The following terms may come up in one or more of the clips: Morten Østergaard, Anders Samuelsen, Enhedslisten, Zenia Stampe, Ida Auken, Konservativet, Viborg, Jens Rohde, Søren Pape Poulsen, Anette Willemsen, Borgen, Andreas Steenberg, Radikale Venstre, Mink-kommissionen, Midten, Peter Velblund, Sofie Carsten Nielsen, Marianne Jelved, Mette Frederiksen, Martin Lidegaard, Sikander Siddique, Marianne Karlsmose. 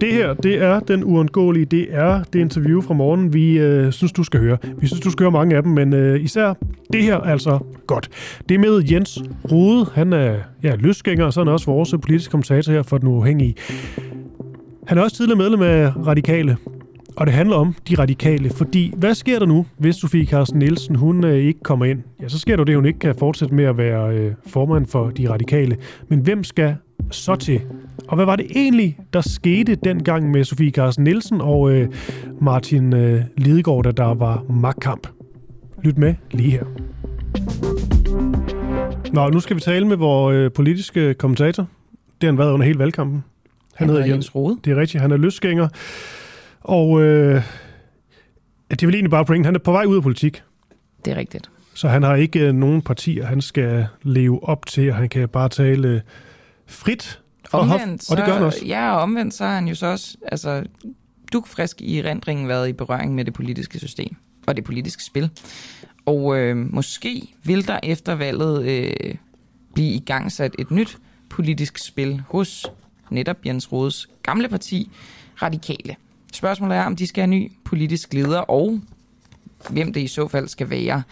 Det her, det er den uundgåelige, det er det interview fra morgen, vi synes, du skal høre. Vi synes, du skal høre mange af dem, men især det her altså godt. Det er med Jens Rohde, han er løsgænger, og så er han også vores politiske kommentator her for Den Uafhængige. Han er også tidligere medlem af Radikale, og det handler om de radikale, fordi hvad sker der nu, hvis Sofie Carsten Nielsen hun ikke kommer ind? Ja, så sker der det, hun ikke kan fortsætte med at være formand for de radikale. Men hvem skal så til? Og hvad var det egentlig, der skete dengang med Sofie Carsten Nielsen og Martin Lidegaard, der var magtkamp? Lyt med lige her. Nå, nu skal vi tale med vores politiske kommentator. Det har han været under hele valgkampen. Han hedder Jens Rohde. Det er rigtigt, han er løsgænger. Og det er vel egentlig bare pointen, han er på vej ud af politik. Det er rigtigt. Så han har ikke nogen partier, han skal leve op til, og han kan bare tale frit. Omvendt, og det gør han også. Ja, og omvendt så har han jo så også dugfrisk i erindringen været i berøring med det politiske system og det politiske spil. Og måske vil der efter valget blive igangsat et nyt politisk spil hos netop Jens Rohdes gamle parti, Radikale. Spørgsmålet er, om de skal have ny politisk leder, og hvem det i så fald skal være.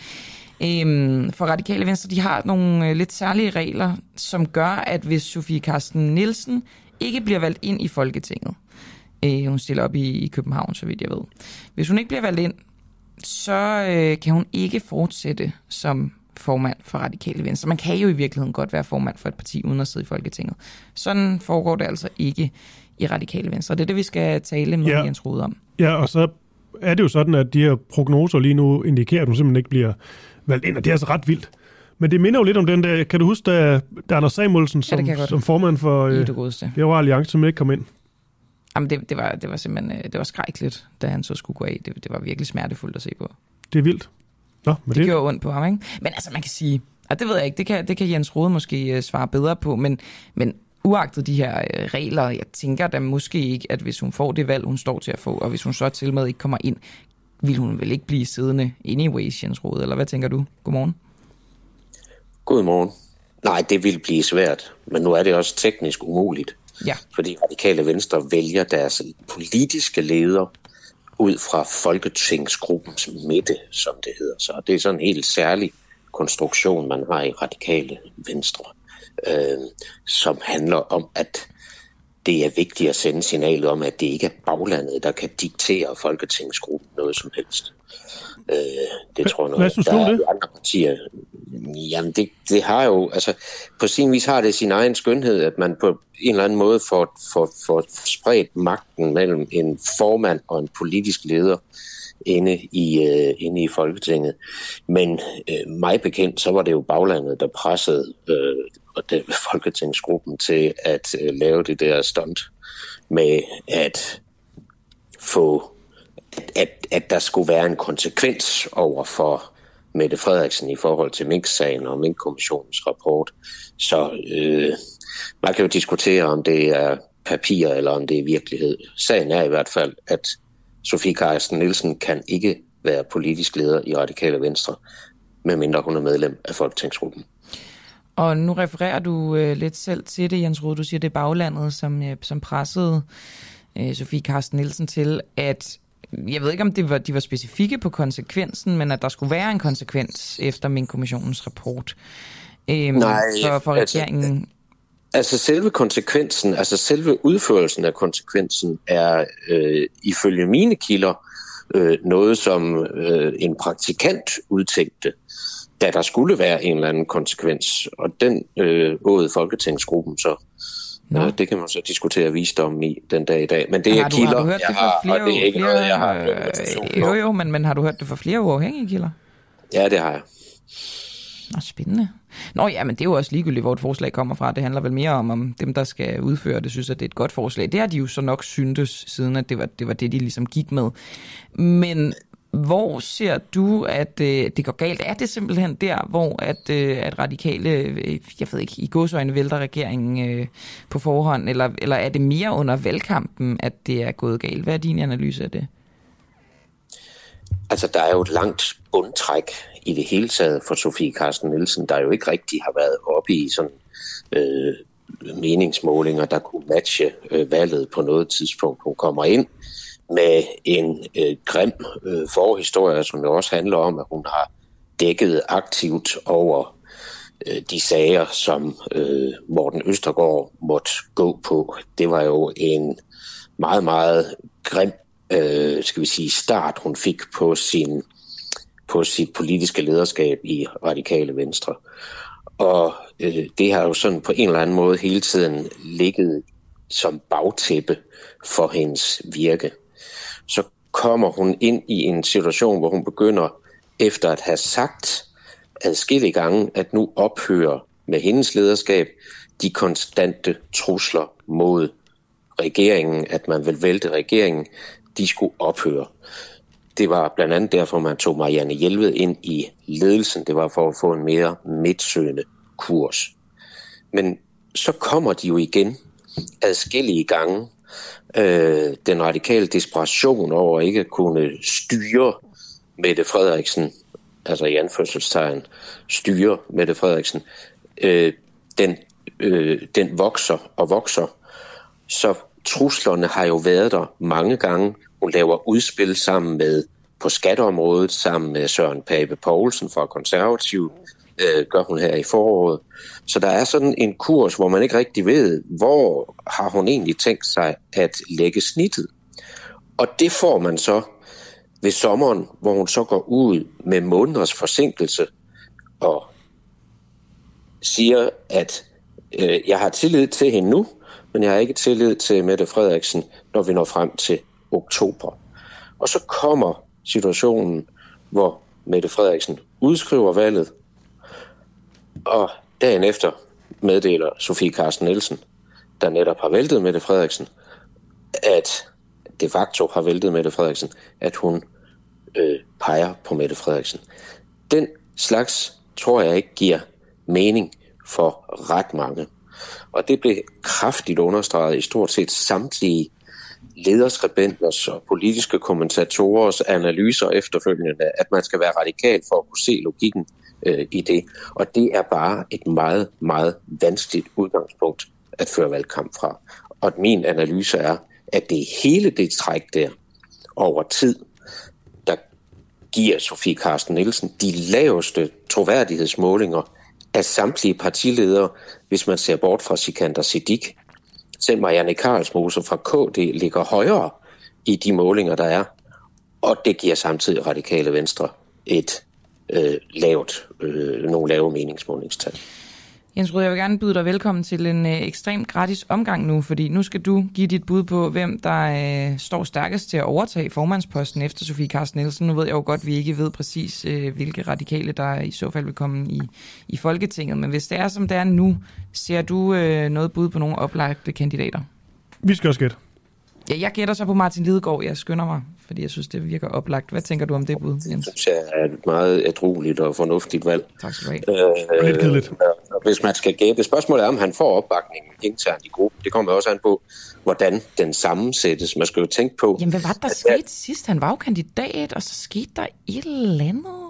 For Radikale Venstre, de har nogle lidt særlige regler, som gør, at hvis Sofie Carsten Nielsen ikke bliver valgt ind i Folketinget, hun stiller op i København, så vidt jeg ved. Hvis hun ikke bliver valgt ind, så kan hun ikke fortsætte som formand for Radikale Venstre. Man kan jo i virkeligheden godt være formand for et parti, uden at sidde i Folketinget. Sådan foregår det altså ikke i Radikale Venstre. Det er det, vi skal tale med Jens Rohde om. Ja, og så er det jo sådan, at de her prognoser lige nu indikerer, at hun simpelthen ikke bliver valgt ind, og det er altså ret vildt. Men det minder jo lidt om den der, kan du huske, der Anders Samuelsen som formand for det var alliance, som ikke kom ind? Jamen, det var simpelthen det var skrækkeligt, da han så skulle gå af. Det var virkelig smertefuldt at se på. Det er vildt. Nå, det gjorde ondt på ham, ikke? Men altså, man kan sige, og det ved jeg ikke, det kan Jens Rohde måske svare bedre på, men uagtet de her regler, jeg tænker da måske ikke, at hvis hun får det valg, hun står til at få, og hvis hun så til med ikke kommer ind, vil hun vel ikke blive siddende anyways, Jens Rohde, eller hvad tænker du? Godmorgen. Godmorgen. Nej, det vil blive svært, men nu er det også teknisk umuligt, fordi Radikale Venstre vælger deres politiske leder ud fra Folketingsgruppens midte, som det hedder. Så det er sådan en helt særlig konstruktion, man har i Radikale Venstre, som handler om, at det er vigtigt at sende signalet om, at det ikke er baglandet, der kan diktere Folketingsgruppen noget som helst. Det tror jeg noget. Hvad synes du om det? Andre partier. Jamen, det har jo, altså på sin vis har det sin egen skønhed, at man på en eller anden måde får spredt magten mellem en formand og en politisk leder inde i Folketinget. Men mig bekendt, så var det jo baglandet, der pressede Folketingsgruppen til at lave det der stunt med at få at der skulle være en konsekvens over for Mette Frederiksen i forhold til Mink-sagen og Mink-kommissionens rapport. Så man kan jo diskutere, om det er papir eller om det er virkelighed. Sagen er i hvert fald, at Sofie Carsten Nielsen kan ikke være politisk leder i Radikale Venstre, medmindre hun er medlem af Folketingsgruppen. Og nu refererer du lidt selv til det, Jens Rohde. Du siger, det er baglandet, som pressede Sofie Carsten Nielsen til, at jeg ved ikke, om de var specifikke på konsekvensen, men at der skulle være en konsekvens efter Mink-kommissionens rapport. Nej, så for regeringen... Altså selve konsekvensen, altså selve udførelsen af konsekvensen er ifølge mine kilder noget, som en praktikant udtænkte, da der skulle være en eller anden konsekvens, og den åd Folketingsgruppen så. Ja, det kan man så diskutere visdommen i den dag i dag. Men det er kilder, jeg har, og det er ikke noget, jeg har. Jo, men har du hørt det fra flere uafhængige kilder? Ja, det har jeg. Nå, spændende. Nå ja, men det er jo også ligegyldigt, hvor et forslag kommer fra. Det handler vel mere om dem, der skal udføre det, synes, at det er et godt forslag. Det har de jo så nok syntes, siden at det var det, de ligesom gik med. Men hvor ser du, at det går galt? Er det simpelthen der, hvor at radikale, jeg ved ikke, i godsøjne vælter regeringen på forhånd, eller er det mere under valgkampen, at det er gået galt? Hvad er din analyse af det? Altså, der er jo et langt bundtræk i det hele taget for Sofie Carsten Nielsen, der jo ikke rigtig har været oppe i sådan meningsmålinger, der kunne matche valget på noget tidspunkt. Hun kommer ind med en grim forhistorie, som jo også handler om, at hun har dækket aktivt over de sager, som Morten Østergaard måtte gå på. Det var jo en meget, meget grim skal vi sige, start, hun fik på sit politiske lederskab i Radikale Venstre. Og det har jo sådan på en eller anden måde hele tiden ligget som bagtæppe for hendes virke. Så kommer hun ind i en situation, hvor hun begynder, efter at have sagt adskillige gange, at nu ophører med hendes lederskab de konstante trusler mod regeringen, at man vil vælte regeringen, de skulle ophøre. Det var blandt andet derfor, man tog Marianne Jelved ind i ledelsen. Det var for at få en mere midtsøgende kurs. Men så kommer de jo igen adskillige gange. Den radikale desperation over ikke at kunne styre Mette Frederiksen, altså i anførselstegn, styre Mette Frederiksen, den vokser og vokser. Så truslerne har jo været der mange gange. Hun laver udspil sammen med, på skatteområdet, sammen med Søren Pape Poulsen fra Konservativet, gør hun her i foråret. Så der er sådan en kurs, hvor man ikke rigtig ved, hvor har hun egentlig tænkt sig at lægge snittet. Og det får man så ved sommeren, hvor hun så går ud med måneders forsinkelse og siger, at jeg har tillid til hende nu, men jeg har ikke tillid til Mette Frederiksen, når vi når frem til oktober. Og så kommer situationen, hvor Mette Frederiksen udskriver valget, og dagen efter meddeler Sofie Carsten Nielsen, der netop har væltet Mette Frederiksen, at de facto har væltet Mette Frederiksen, at hun peger på Mette Frederiksen. Den slags tror jeg ikke giver mening for ret mange. Og det blev kraftigt understreget i stort set samtlige lederskribenters og politiske kommentatorers analyser efterfølgende, at man skal være radikal for at kunne se logikken i det. Og det er bare et meget, meget vanskeligt udgangspunkt at føre valgkamp fra. Og min analyse er, at det hele det træk der over tid, der giver Sofie Carsten Nielsen de laveste troværdighedsmålinger af samtlige partiledere, hvis man ser bort fra Sikander Siddique. Selv Marianne Karlsmose fra KD ligger højere i de målinger, der er, og det giver samtidig Radikale Venstre et nogle lave meningsmålingstal. Jens Rohde, jeg vil gerne byde dig velkommen til en ekstremt gratis omgang nu, fordi nu skal du give dit bud på, hvem der står stærkest til at overtage formandsposten efter Sofie Carsten Nielsen. Nu ved jeg jo godt, at vi ikke ved præcis, hvilke radikale, der i så fald vil komme i Folketinget. Men hvis det er, som det er nu, ser du noget bud på nogle oplagte kandidater? Vi skal også gætte. Ja, jeg gætter så på Martin Lidegaard. Jeg skynder mig, fordi jeg synes, det virker oplagt. Hvad tænker du om det bud, Jens? Det synes jeg er et meget ædrueligt og fornuftigt valg. Tak skal du have. Hvis man skal gætte. Spørgsmålet er, om han får opbakningen internt i gruppen. Det kommer også an på, hvordan den sammensættes. Man skal jo tænke på... Jamen, hvad var det, der skete sidst? Han var jo kandidat, og så skete der et eller andet.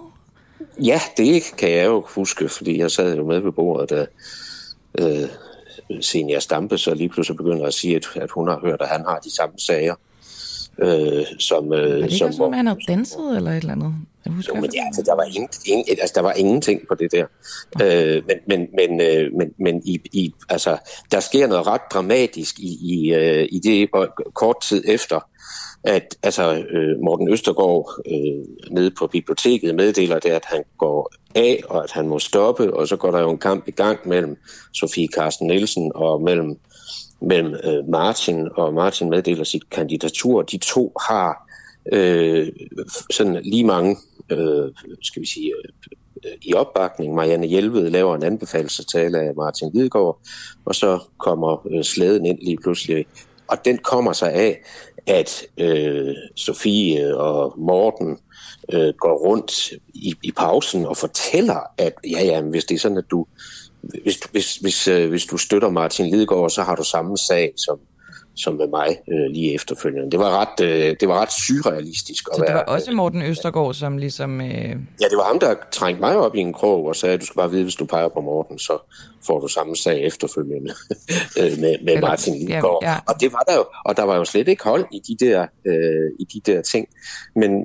Ja, det kan jeg jo huske, fordi jeg sad jo med ved bordet, da... Zenia Stampe så lige pludselig begynder at sige, at hun har hørt, at han har de samme sager. Var det ikke også, om han havde danset eller et eller andet? Der var ingenting på det der. Okay. Men der sker noget ret dramatisk i det kort tid efter, at Morten Østergaard nede på biblioteket meddeler det, at han går af, og at han må stoppe, og så går der jo en kamp i gang mellem Sofie Carsten Nielsen og mellem Martin, og Martin meddeler sit kandidatur. De to har sådan lige mange, skal vi sige, i opbakning. Marianne Jelved laver en anbefalelsestale af Martin Lidegaard, og så kommer slæden ind lige pludselig. Og den kommer sig af, at Sofie og Morten går rundt i pausen og fortæller, at hvis det er sådan, at du støtter Martin Lidegaard, så har du samme sag som som med mig lige efterfølgende. Det var ret surrealistisk. Så det var også Morten Østergaard, som ligesom... Ja, det var ham, der trængte mig op i en krog og sagde, du skal bare vide, hvis du peger på Morten, så får du samme sag efterfølgende med Martin Lidegaard. Ja. Og det var der jo, og der var jo slet ikke hold i de der ting.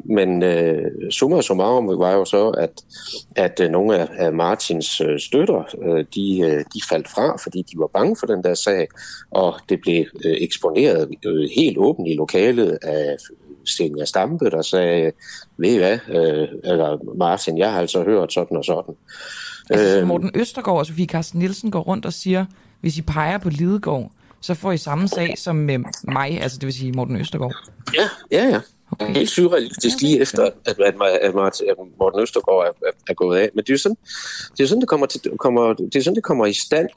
Men summa summarum var jo så, at nogle af Martins støtter, de faldt fra, fordi de var bange for den der sag, og det blev eksponeret helt åbent i lokalet af Zenia Stampe, der sagde, ved I hvad, eller Martin, jeg har altså hørt sådan og sådan. Altså, Morten Østergaard og Sofie Carsten Nielsen går rundt og siger, hvis I peger på Lidegaard, så får I samme sag som med mig, altså det vil sige Morten Østergaard. Ja. Okay. Helt surrealistisk lige efter, at Morten Østergaard er gået af. Men det er jo sådan, det kommer i stand.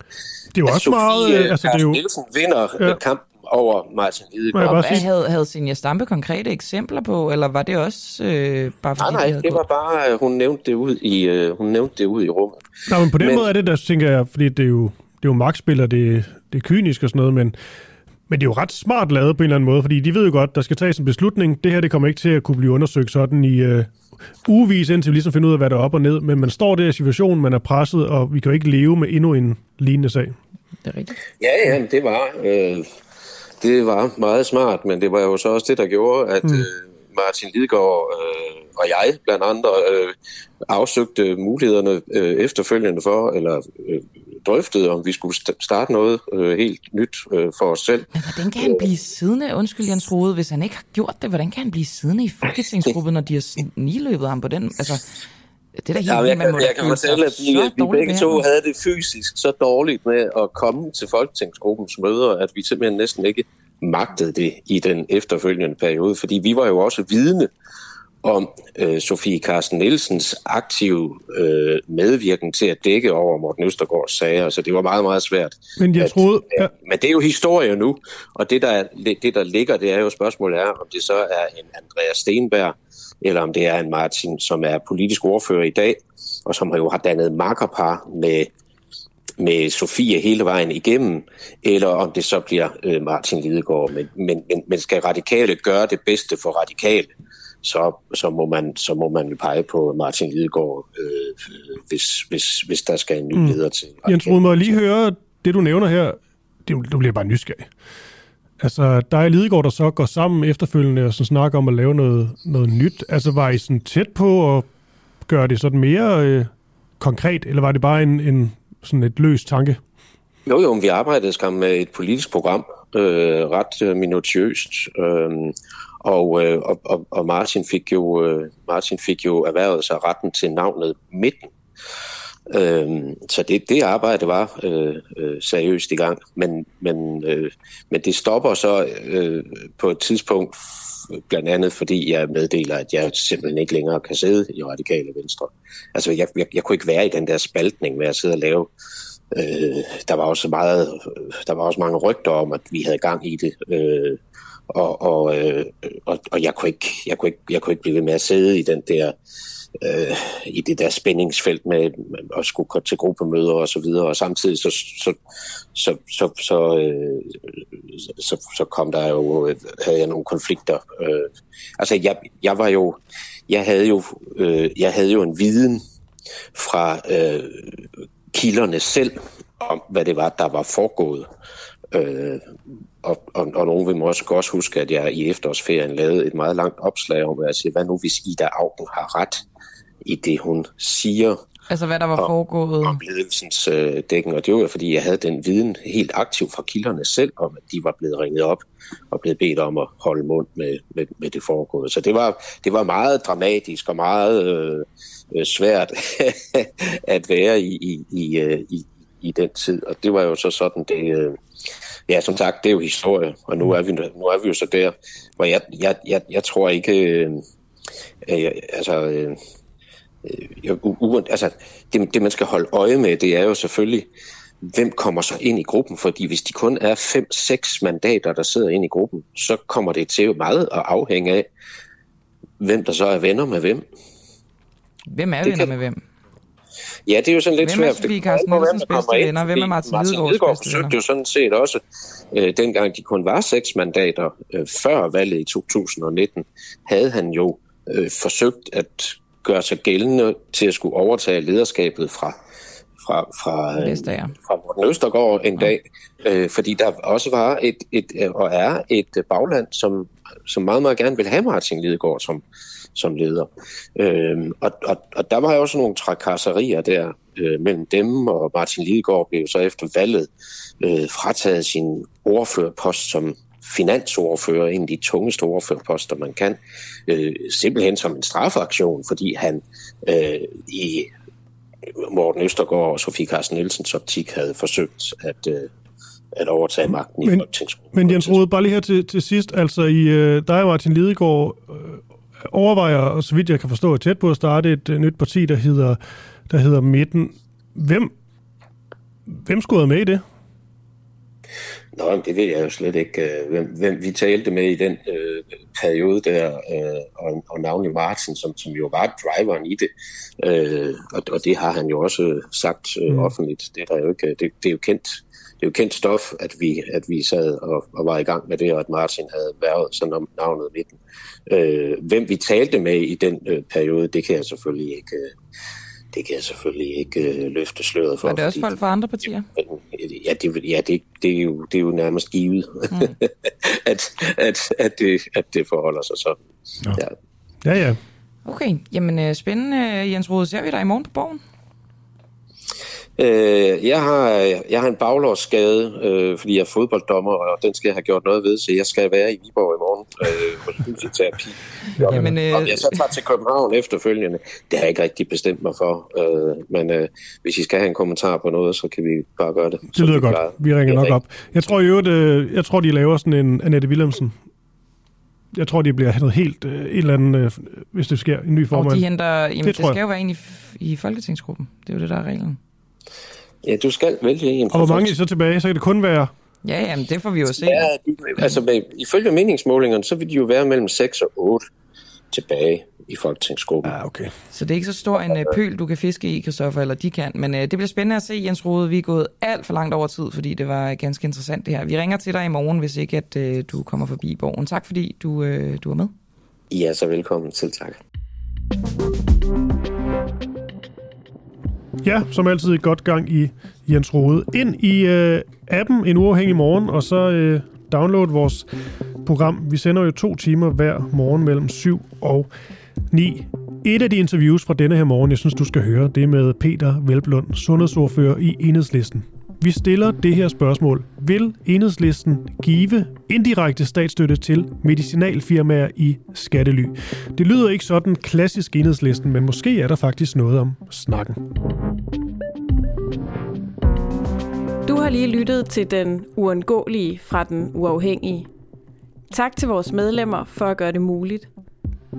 Det er jo også meget... altså, Carsten Nielsen vinder kampen over Martin Lidegaard. Havde Zenia Stampe konkrete eksempler på, eller var det også bare fordi... Nej, det var bare, hun nævnte det ud i rummet. Nej, men på den måde er det, der tænker jeg, fordi det er jo magtspil, og det er kynisk og sådan noget, men det er jo ret smart lavet på en eller anden måde, fordi de ved jo godt, der skal tages en beslutning. Det her, det kommer ikke til at kunne blive undersøgt sådan i ugevis, indtil vi ligesom finder ud af, hvad der er op og ned. Men man står der i situationen, man er presset, og vi kan jo ikke leve med endnu en lignende sag. Det er rigtigt. Ja, det var meget smart, men det var jo så også det, der gjorde, at Martin Lidegaard og jeg blandt andre afsøgte mulighederne efterfølgende for, eller drøftede, om vi skulle starte noget helt nyt for os selv. Men hvordan kan han blive siddende? Undskyld, Jens Rohde, hvis han ikke har gjort det, hvordan kan han blive siddende i folketingsgruppen, når de har sniløbet ham på den? Altså, det der helt, jeg kan fortælle, at vi begge to havde det fysisk så dårligt med at komme til folketingsgruppens møder, at vi simpelthen næsten ikke magtede det i den efterfølgende periode, fordi vi var jo også vidne om Sofie Carsten Nielsens aktive medvirken til at dække over Morten Østergaards sager, så det var meget, meget svært. Men jeg troede... Men det er jo historie nu, og det der ligger, det er jo spørgsmålet er, om det så er en Andreas Steenberg, eller om det er en Martin, som er politisk ordfører i dag, og som jo har dannet makkerpar med Sofie hele vejen igennem, eller om det så bliver Martin Lidegaard. Men skal radikale gøre det bedste for radikale, så må man pege på Martin Lidegaard, hvis der skal en ny leder til. Jens Rohde, må jeg lige høre det, du nævner her. Du bliver bare nysgerrig. Altså, der er Lidegaard, der så går sammen efterfølgende og snakker om at lave noget nyt. Altså, var I sådan tæt på at gøre det sådan mere konkret, eller var det bare en sådan et løs tanke? Jo, vi arbejdede sammen med et politisk program, ret minutiøst, og Martin fik jo erhvervet sig retten til navnet Midten. Så det arbejde var seriøst i gang, men det stopper så på et tidspunkt, blandt andet fordi jeg meddeler, at jeg simpelthen ikke længere kan sidde i Radikale Venstre. Altså, jeg kunne ikke være i den der spaltning med at sidde og lave... Der var også mange rygter om, at vi havde gang i det, og jeg kunne ikke blive ved med at sidde i den der i det der spændingsfelt med at skulle gå til gruppemøder og så videre, og samtidig så kom der jo, havde jeg nogle konflikter. Altså jeg havde jo en viden fra kilderne selv om, hvad det var, der var foregået. Og nogen vil måske også huske, at jeg i efterårsferien lavede et meget langt opslag om, at jeg siger, hvad nu hvis Ida Auken har ret i det, hun siger? Altså, hvad der var foregået? Om ledelsens dækken, og det var jo, fordi jeg havde den viden helt aktiv fra kilderne selv, om at de var blevet ringet op og blevet bedt om at holde mund med det foregået. Så det var meget dramatisk og meget... svært at være i den tid, og det var jo så sådan det, ja, som sagt, det er jo historie, og nu er vi jo så der, hvor jeg tror ikke, altså det man skal holde øje med, det er jo selvfølgelig, hvem kommer så ind i gruppen, fordi hvis de kun er 5-6 mandater, der sidder ind i gruppen, så kommer det til meget at afhænge af, hvem der så er venner med hvem. Hvem er venner med hvem? Ja, det er jo sådan lidt svært. Hvem er Sofie Carsten Nielsens bedste venner? Hvem er Martin Lidegaard forsøgte jo sådan set også, dengang de kun var 6 mandater før valget i 2019, havde han jo forsøgt at gøre sig gældende til at skulle overtage lederskabet fra Morten Østergaard en dag, fordi der også var et bagland, som meget, meget gerne ville have Martin Lidegaard som leder. Og der var jo også nogle trakasserier der mellem dem, og Martin Lidegaard blev så efter valget frataget sin ordførerpost som finansordfører, en af de tungeste ordførerposter, man kan, simpelthen som en strafaktion, fordi han i Morten Østergaard og Sofie Carsten Nielsens optik havde forsøgt at overtage magten i folketingsgruppen. Men Jens Rohde, bare lige her til sidst, altså dig og Martin Lidegaard overvejer, og så vidt jeg kan forstå, tæt på at starte et nyt parti, der hedder Midten. Hvem skulle have med i det? Nå, det ved jeg jo slet ikke, hvem vi talte med i den periode der, og navnlig Martin, som jo var driveren i det, og det har han jo også sagt offentligt. Det er jo kendt stof, at vi sad og var i gang med det, og at Martin havde været sådan om navnet Midten. Hvem vi talte med i den periode, det kan jeg selvfølgelig ikke løfte sløret for. Er det også folk fra andre partier? Ja, det er jo nærmest givet, at det forholder sig sådan. Ja. Okay, jamen spændende. Jens Rohde, ser vi dig i morgen på Borgen? Jeg har en baglovsskade, fordi jeg er fodbolddommer, og den skal jeg have gjort noget ved, så jeg skal være i Viborg i morgen på fysioterapi. Om jeg så tager til København efterfølgende, det har jeg ikke rigtig bestemt mig for, men hvis I skal have en kommentar på noget, så kan vi bare gøre det. Det lyder godt, vi ringer nok op. Jeg tror de laver sådan en Anette Willemsen. Jeg tror, de bliver noget helt et eller andet, hvis det sker, en ny formand. Og de henter, det skal jo være en i folketingsgruppen, det er jo det, der er reglen. Ja, du skal vælge en. Og hvor mange er så tilbage? Så kan det kun være... Ja, jamen det får vi jo se. Ja, altså ifølge meningsmålingerne, så vil de jo være mellem 6 og 8 tilbage i folketingsgruppen. Ah, okay. Så det er ikke så stor en pøl, du kan fiske i, Christoffer, eller de kan. Men det bliver spændende at se, Jens Rohde. Vi er gået alt for langt over tid, fordi det var ganske interessant det her. Vi ringer til dig i morgen, hvis ikke at du kommer forbi Borgen. Tak fordi du er med. Ja, så velkommen. Selv tak. Ja, som altid et godt gang i Jens Rohde. Ind i appen En Uafhængig Morgen, og så download vores program. Vi sender jo 2 timer hver morgen mellem 7 og 9. Et af de interviews fra denne her morgen, jeg synes, du skal høre, det er med Peter Velblund, sundhedsordfører i Enhedslisten. Vi stiller det her spørgsmål. Vil Enhedslisten give indirekte statsstøtte til medicinalfirmaer i skattely? Det lyder ikke sådan klassisk Enhedslisten, men måske er der faktisk noget om snakken. Du har lige lyttet til Den Uundgåelige fra Den Uafhængige. Tak til vores medlemmer for at gøre det muligt.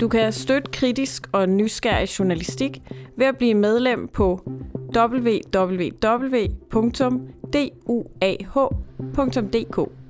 Du kan støtte kritisk og nysgerrig journalistik ved at blive medlem på www.duah.dk.